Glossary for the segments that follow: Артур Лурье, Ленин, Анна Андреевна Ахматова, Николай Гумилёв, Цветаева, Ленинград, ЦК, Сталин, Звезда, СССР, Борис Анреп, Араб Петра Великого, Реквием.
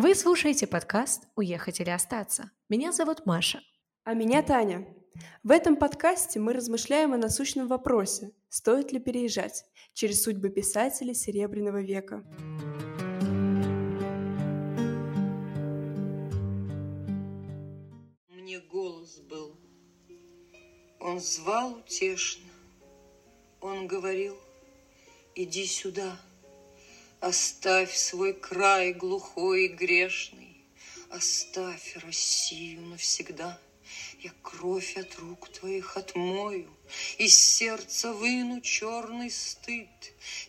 Вы слушаете подкаст «Уехать или остаться». Меня зовут Маша. А меня Таня. В этом подкасте мы размышляем о насущном вопросе: стоит ли переезжать через судьбы писателей Серебряного века. Мне голос был, он звал утешно, он говорил: иди сюда. Оставь свой край глухой и грешный, оставь Россию навсегда. Я кровь от рук твоих отмою, из сердца выну черный стыд.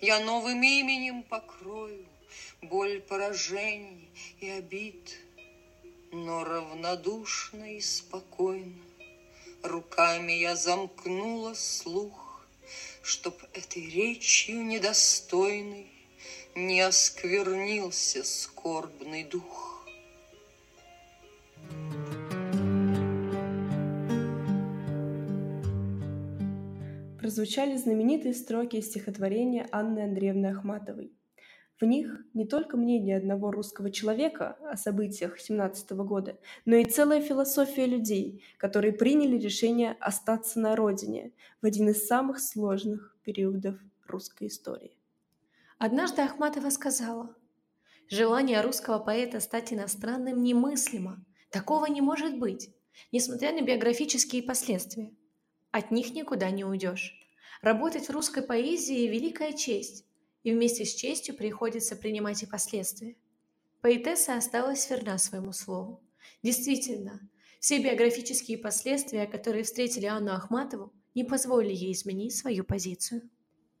Я новым именем покрою боль поражений и обид. Но равнодушно и спокойно руками я замкнула слух, чтоб этой речью недостойной не осквернился скорбный дух. Прозвучали знаменитые строки из стихотворения Анны Андреевны Ахматовой. В них не только мнение одного русского человека о событиях 1917 года, но и целая философия людей, которые приняли решение остаться на родине в один из самых сложных периодов русской истории. Однажды Ахматова сказала: «Желание русского поэта стать иностранным немыслимо. Такого не может быть, несмотря на биографические последствия. От них никуда не уйдешь. Работать в русской поэзии – великая честь, и вместе с честью приходится принимать и последствия». Поэтесса осталась верна своему слову. Действительно, все биографические последствия, которые встретили Анну Ахматову, не позволили ей изменить свою позицию.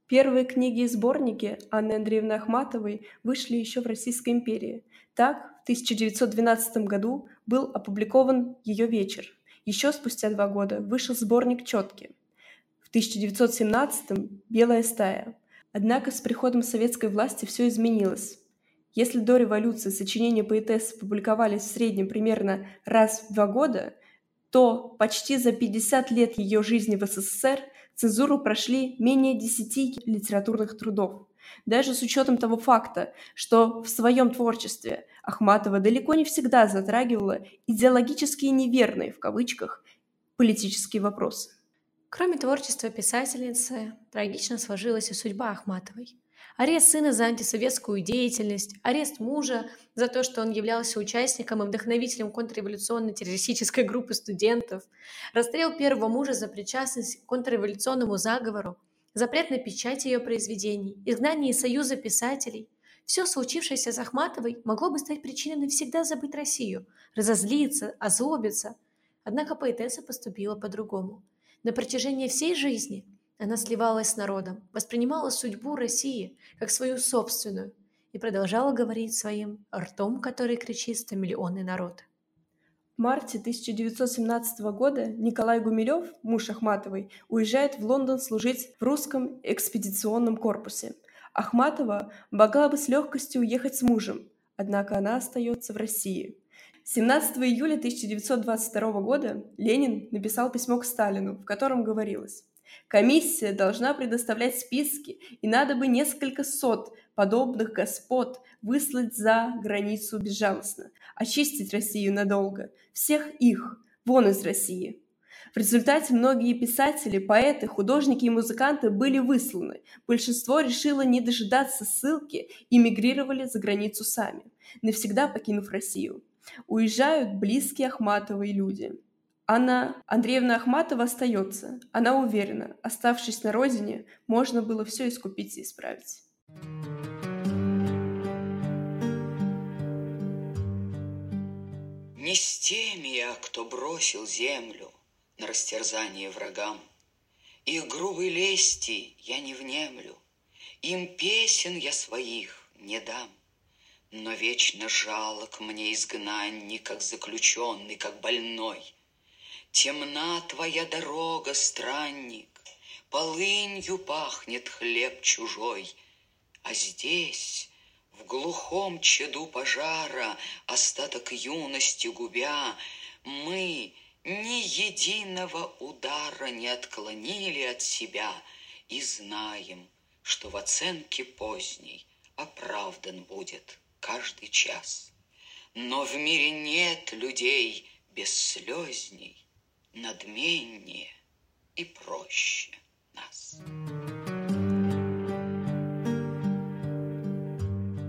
Первые книги и сборники Анны Андреевны Ахматовой вышли еще в Российской империи. Так, в 1912 году был опубликован ее «Вечер». Еще спустя 2 года вышел сборник «Четки». В 1917 «Белая стая». Однако с приходом советской власти все изменилось. Если до революции сочинения поэтессы публиковались в среднем примерно раз в 2 года, то почти за 50 лет ее жизни в СССР цензуру прошли менее 10 литературных трудов. Даже с учетом того факта, что в своем творчестве Ахматова далеко не всегда затрагивала идеологически неверные, в кавычках, политические вопросы. Кроме творчества писательницы, трагично сложилась и судьба Ахматовой. Арест сына за антисоветскую деятельность, арест мужа за то, что он являлся участником и вдохновителем контрреволюционной террористической группы студентов, расстрел первого мужа за причастность к контрреволюционному заговору, запрет на печать ее произведений, изгнание из Союза писателей. Все случившееся с Ахматовой могло бы стать причиной навсегда забыть Россию, разозлиться, озлобиться. Однако поэтесса поступила по-другому. На протяжении всей жизни она сливалась с народом, воспринимала судьбу России как свою собственную и продолжала говорить своим ртом, который кричит 100 миллионов народ. В марте 1917 года Николай Гумилёв, муж Ахматовой, уезжает в Лондон служить в русском экспедиционном корпусе. Ахматова могла бы с легкостью уехать с мужем, однако она остается в России. 17 июля 1922 года Ленин написал письмо к Сталину, в котором говорилось: «Комиссия должна предоставлять списки, и надо бы несколько сот подобных господ выслать за границу безжалостно, очистить Россию надолго, всех их, вон из России». В результате многие писатели, поэты, художники и музыканты были высланы. Большинство решило не дожидаться ссылки и мигрировали за границу сами, навсегда покинув Россию. Уезжают близкие Ахматовой люди. Анна Андреевна Ахматова остается. Она уверена, оставшись на родине, можно было все искупить и исправить. Не с теми я, кто бросил землю на растерзание врагам. Их грубой лести я не внемлю, им песен я своих не дам. Но вечно жалок мне изгнанник, как заключенный, как больной. Темна твоя дорога, странник, полынью пахнет хлеб чужой. А здесь, в глухом чаду пожара, остаток юности губя, мы ни единого удара не отклонили от себя и знаем, что в оценке поздней оправдан будет каждый час. Но в мире нет людей бесслезней, надменнее и проще нас.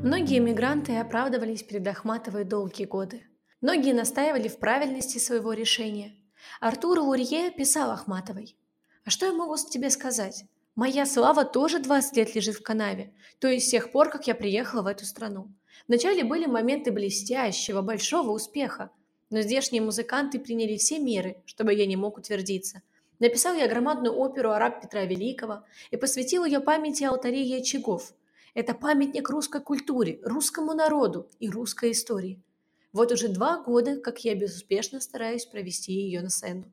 Многие мигранты оправдывались перед Ахматовой долгие годы. Многие настаивали в правильности своего решения. Артур Лурье писал Ахматовой: «А что я могу тебе сказать? Моя слава тоже 20 лет лежит в канаве, то есть с тех пор, как я приехала в эту страну. Вначале были моменты блестящего, большого успеха, но здешние музыканты приняли все меры, чтобы я не мог утвердиться. Написал я громадную оперу «Араб Петра Великого» и посвятил ее памяти алтарей ячагов. Это памятник русской культуре, русскому народу и русской истории. Вот уже 2 года, как я безуспешно стараюсь провести ее на сцену.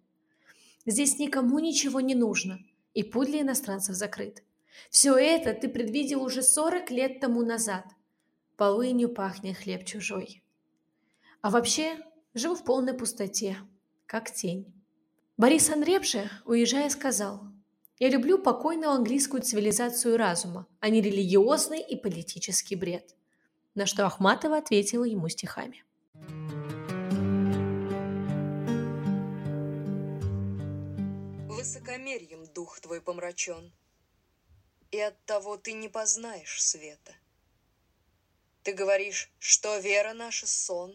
Здесь никому ничего не нужно, и путь для иностранцев закрыт. Все это ты предвидел уже 40 лет тому назад. Полынью пахнет хлеб чужой. А вообще, жил в полной пустоте, как тень». Борис Анреп же, уезжая, сказал: «Я люблю покойную английскую цивилизацию разума, а не религиозный и политический бред». На что Ахматова ответила ему стихами. «Высокомерьем дух твой помрачен, и оттого ты не познаешь света. Ты говоришь, что вера наша сон,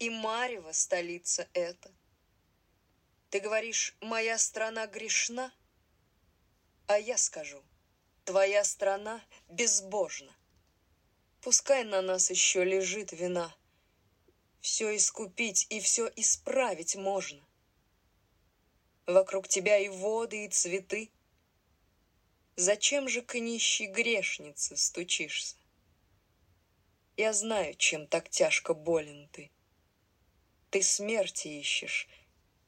и марево столица эта. Ты говоришь, моя страна грешна, а я скажу, твоя страна безбожна. Пускай на нас еще лежит вина, все искупить и все исправить можно. Вокруг тебя и воды, и цветы. Зачем же к нищей грешнице стучишься? Я знаю, чем так тяжко болен ты. Ты смерти ищешь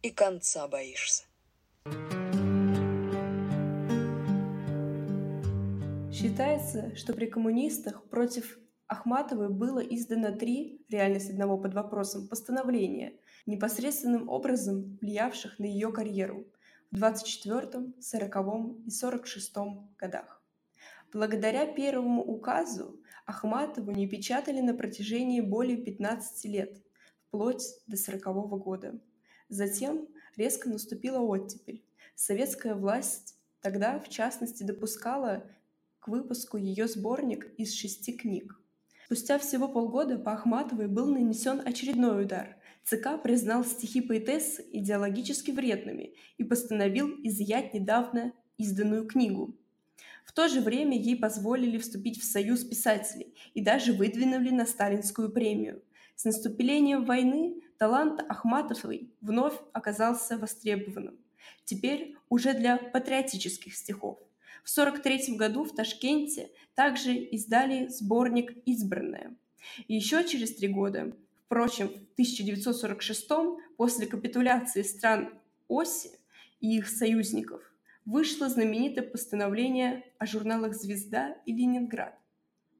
и конца боишься». Считается, что при коммунистах против Ахматовой было издано 3, реальность одного под вопросом, постановления, непосредственным образом влиявших на ее карьеру в 24-м, 40-м и 46-м годах. Благодаря первому указу Ахматову не печатали на протяжении более 15 лет, вплоть до 40-го года. Затем резко наступила оттепель. Советская власть тогда, в частности, допускала к выпуску ее сборник из 6 книг. Спустя всего полгода по Ахматовой был нанесен очередной удар. ЦК признал стихи поэтессы идеологически вредными и постановил изъять недавно изданную книгу. В то же время ей позволили вступить в Союз писателей и даже выдвинули на Сталинскую премию. С наступлением войны талант Ахматовой вновь оказался востребованным. Теперь уже для патриотических стихов. В 1943 году в Ташкенте также издали сборник «Избранное». И еще через 3 года, впрочем, в 1946-м, после капитуляции стран Оси и их союзников, вышло знаменитое постановление о журналах «Звезда» и «Ленинград»,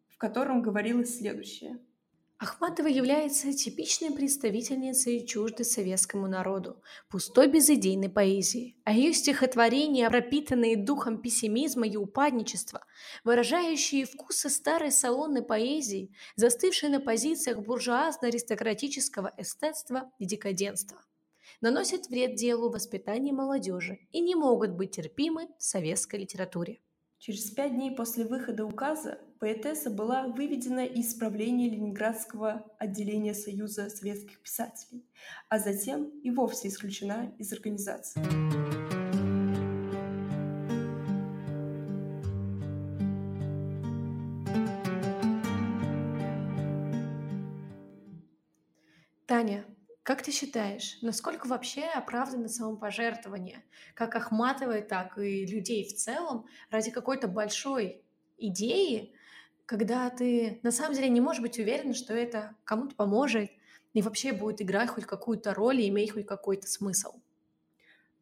в котором говорилось следующее. Ахматова является типичной представительницей чуждой советскому народу, пустой безыдейной поэзии, а ее стихотворения, пропитанные духом пессимизма и упадничества, выражающие вкусы старой салонной поэзии, застывшие на позициях буржуазно-аристократического эстетства и декаденства, наносят вред делу воспитания молодежи и не могут быть терпимы в советской литературе. Через 5 дней после выхода указа поэтесса была выведена из правления Ленинградского отделения Союза советских писателей, а затем и вовсе исключена из организации. Таня, как ты считаешь, насколько вообще оправдано самопожертвование, как Ахматовой, так и людей в целом, ради какой-то большой идеи, когда ты на самом деле не можешь быть уверен, что это кому-то поможет и вообще будет играть хоть какую-то роль и иметь хоть какой-то смысл?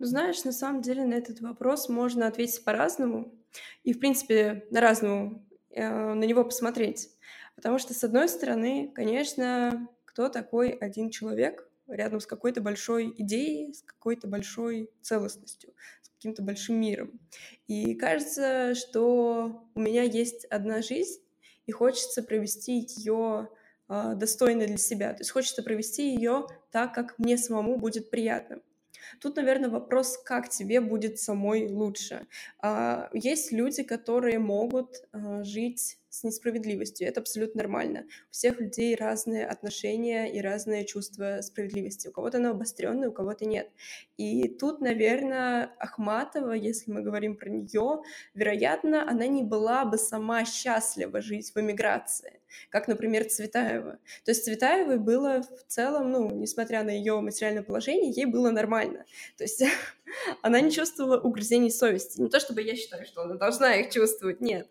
Ну, знаешь, на самом деле на этот вопрос можно ответить по-разному и, в принципе, на него посмотреть. Потому что, с одной стороны, конечно, кто такой один человек рядом с какой-то большой идеей, с какой-то большой целостностью, с каким-то большим миром. И кажется, что у меня есть одна жизнь, и хочется провести ее достойной для себя. То есть хочется провести ее так, как мне самому будет приятно. Тут, наверное, вопрос, как тебе будет самой лучше. Есть люди, которые могут жить с несправедливостью. Это абсолютно нормально. У всех людей разные отношения и разные чувства справедливости. У кого-то оно обостренное, у кого-то нет. И тут, наверное, Ахматова, если мы говорим про нее, вероятно, она не была бы сама счастлива жить в эмиграции, как, например, Цветаева. То есть Цветаевой было в целом, несмотря на ее материальное положение, ей было нормально. То есть она не чувствовала угрызений совести. Не то чтобы я считаю, что она должна их чувствовать, нет.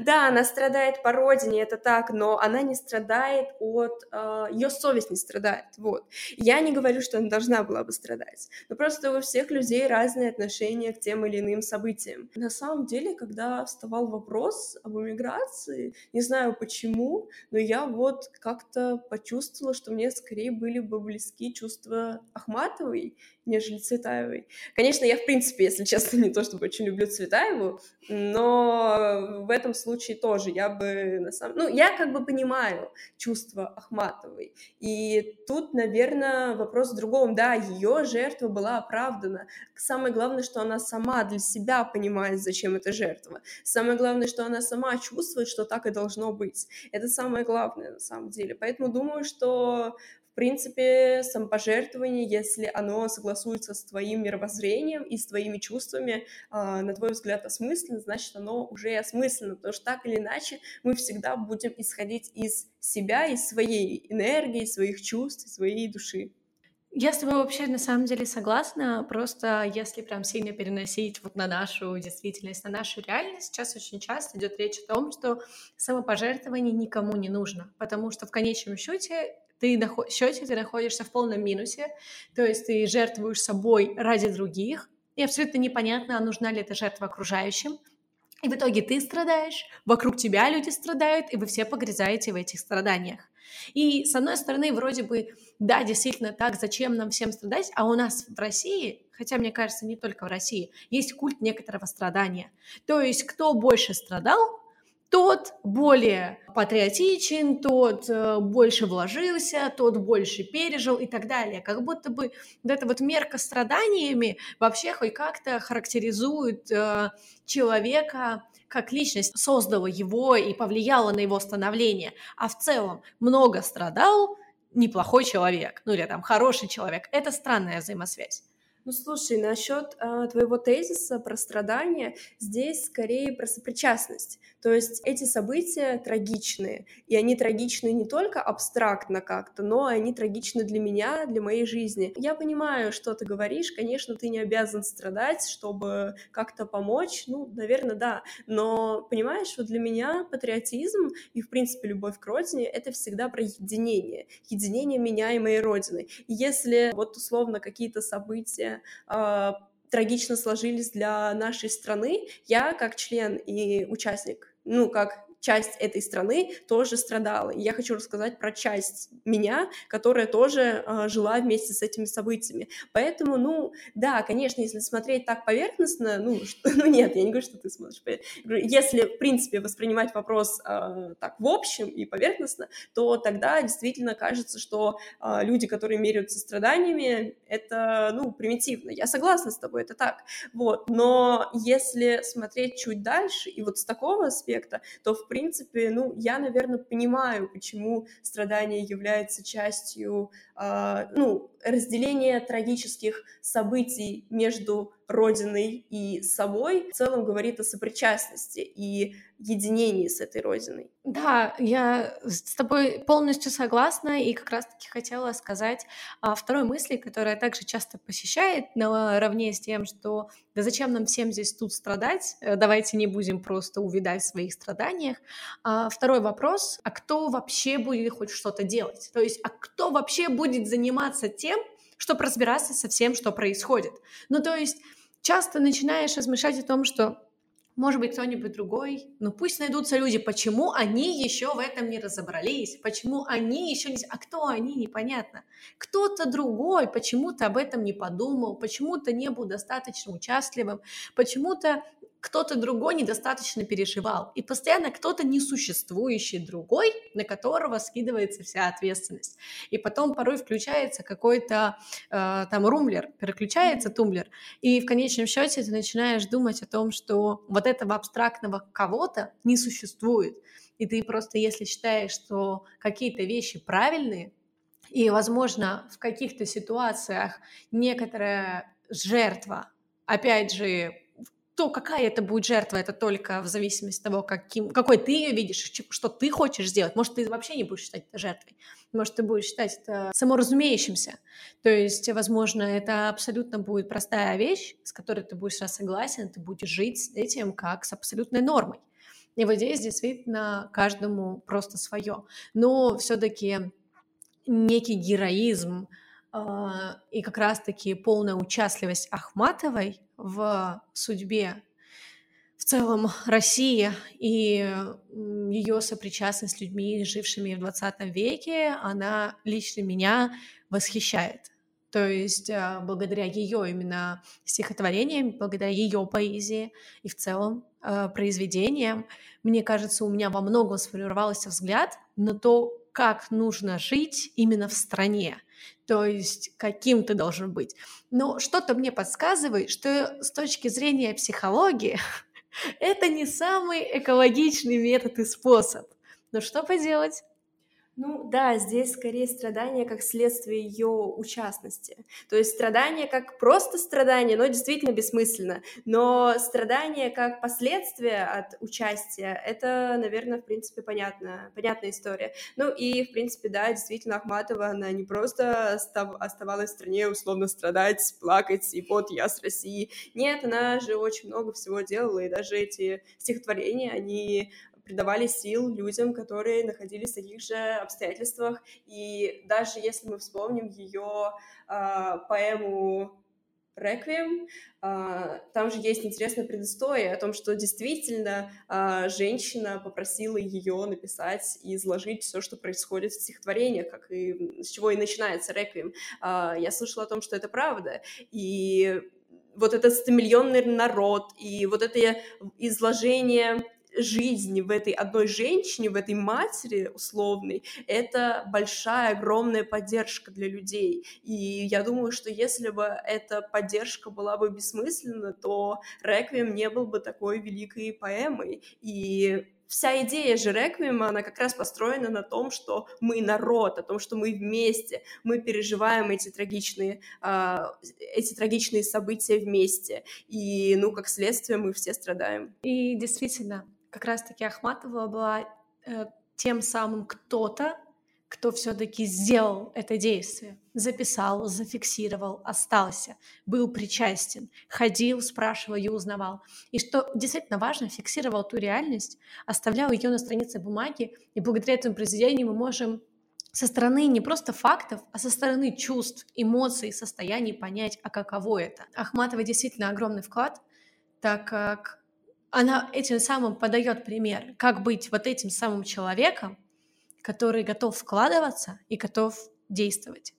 Да, она страдает по родине, это так, но она не страдает ее совесть не страдает, вот. Я не говорю, что она должна была бы страдать, но просто у всех людей разные отношения к тем или иным событиям. На самом деле, когда вставал вопрос об эмиграции, не знаю почему, но я вот как-то почувствовала, что мне скорее были бы близки чувства Ахматовой, нежели Цветаевой. Конечно, я, в принципе, если честно, не то чтобы очень люблю Цветаеву, но в этом случае тоже я бы, я как бы понимаю чувства Ахматовой. И тут, наверное, вопрос в другом. Да, ее жертва была оправдана. Самое главное, что она сама для себя понимает, зачем эта жертва. Самое главное, что она сама чувствует, что так и должно быть. Это самое главное, на самом деле. Поэтому думаю, что в принципе, самопожертвование, если оно согласуется с твоим мировоззрением и с твоими чувствами, на твой взгляд, осмысленно, значит, оно уже осмысленно, потому что так или иначе мы всегда будем исходить из себя, из своей энергии, своих чувств, своей души. Я с тобой вообще на самом деле согласна, просто если прям сильно переносить вот на нашу действительность, на нашу реальность, сейчас очень часто идет речь о том, что самопожертвование никому не нужно, потому что в конечном счете ты находишься в полном минусе, то есть ты жертвуешь собой ради других, и абсолютно непонятно, нужна ли эта жертва окружающим. И в итоге ты страдаешь, вокруг тебя люди страдают, и вы все погрязаете в этих страданиях. И с одной стороны, вроде бы, да, действительно так, зачем нам всем страдать, а у нас в России, хотя, мне кажется, не только в России, есть культ некоторого страдания. То есть кто больше страдал, тот более патриотичен, тот больше вложился, тот больше пережил и так далее. Как будто бы вот эта вот мерка страданиями вообще хоть как-то характеризует человека как личность, создала его и повлияла на его становление. А в целом много страдал неплохой человек, или там хороший человек. Это странная взаимосвязь. Слушай, насчет твоего тезиса про страдания, здесь скорее про сопричастность. То есть эти события трагичные, и они трагичны не только абстрактно как-то, но они трагичны для меня, для моей жизни. Я понимаю, что ты говоришь, конечно, ты не обязан страдать, чтобы как-то помочь, наверное, да, но, понимаешь, вот для меня патриотизм и, в принципе, любовь к родине — это всегда про единение меня и моей родины. И если вот условно какие-то события трагично сложились для нашей страны, я как член и участник, как часть этой страны, тоже страдала. И я хочу рассказать про часть меня, которая тоже жила вместе с этими событиями. Поэтому, да, конечно, если смотреть так поверхностно, нет, я не говорю, что ты смотришь поверхностно. Если, в принципе, воспринимать вопрос так в общем и поверхностно, то тогда действительно кажется, что люди, которые меряются страданиями, это, примитивно. Я согласна с тобой, это так. Вот. Но если смотреть чуть дальше, и вот с такого аспекта, то, в принципе, я, наверное, понимаю, почему страдание является частью, разделения трагических событий между родиной и собой. В целом говорит о сопричастности и единении с этой родиной. Да, я с тобой полностью согласна и как раз-таки хотела сказать о второй мысли, которая также часто посещает наравне с тем, что да зачем нам всем здесь тут страдать, давайте не будем просто увядать в своих страданиях. Второй вопрос, а кто вообще будет хоть что-то делать? То есть, а кто вообще будет заниматься тем, чтобы разбираться со всем, что происходит? То есть, часто начинаешь размышлять о том, что может быть, кто-нибудь другой, пусть найдутся люди, почему они еще в этом не разобрались, почему они еще не... А кто они, непонятно. Кто-то другой почему-то об этом не подумал, почему-то не был достаточно участливым, почему-то кто-то другой недостаточно переживал, и постоянно кто-то несуществующий другой, на которого скидывается вся ответственность. И потом порой включается какой-то там румблер, переключается тумблер, и в конечном счете ты начинаешь думать о том, что вот этого абстрактного кого-то не существует. И ты просто, если считаешь, что какие-то вещи правильные, и, возможно, в каких-то ситуациях некоторая жертва, опять же, то, какая это будет жертва, это только в зависимости от того, какой ты ее видишь, что ты хочешь сделать. Может, ты вообще не будешь считать это жертвой, может, ты будешь считать это саморазумеющимся. То есть, возможно, это абсолютно будет простая вещь, с которой ты будешь согласен, ты будешь жить с этим как с абсолютной нормой. И вот здесь действительно каждому просто свое. Но все-таки некий героизм и как раз-таки полная участливость Ахматовой в судьбе в целом России и ее сопричастность с людьми, жившими в 20 веке, она лично меня восхищает. То есть благодаря ее именно стихотворениям, благодаря ее поэзии и в целом произведениям, мне кажется, у меня во многом сформировался взгляд на то, как нужно жить именно в стране, то есть каким ты должен быть. Но что-то мне подсказывает, что с точки зрения психологии это не самый экологичный метод и способ. Но что поделать? Ну да, здесь скорее страдание как следствие ее участности. То есть страдание как просто страдание, но действительно бессмысленно. Но страдание как последствие от участия, это, наверное, в принципе, понятная история. Ну и, в принципе, да, действительно, Ахматова, она не просто оставалась в стране условно страдать, плакать, и вот я с России. Нет, она же очень много всего делала, и даже эти стихотворения, они придавали сил людям, которые находились в таких же обстоятельствах. И даже если мы вспомним ее поэму «Реквием», там же есть интересная предыстория о том, что действительно женщина попросила ее написать и изложить все, что происходит в стихотворениях, как и, с чего и начинается «Реквием». Я слышала о том, что это правда. И вот этот стамильонный народ, и вот это изложение жизни в этой одной женщине, в этой матери условной, это большая, огромная поддержка для людей. И я думаю, что если бы эта поддержка была бы бессмысленна, то «Реквием» не был бы такой великой поэмой. И вся идея же «Реквиема», она как раз построена на том, что мы народ, о том, что мы вместе, мы переживаем эти трагичные события вместе. И, ну, как следствие, мы все страдаем. И действительно, как раз-таки Ахматова была тем самым кто-то, кто все-таки сделал это действие, записал, зафиксировал, остался, был причастен, ходил, спрашивал и узнавал. И что действительно важно, фиксировал ту реальность, оставлял ее на странице бумаги, и благодаря этому произведению мы можем со стороны не просто фактов, а со стороны чувств, эмоций, состояний понять, а каково это. Ахматова действительно огромный вклад, так как она этим самым подает пример, как быть вот этим самым человеком, который готов вкладываться и готов действовать.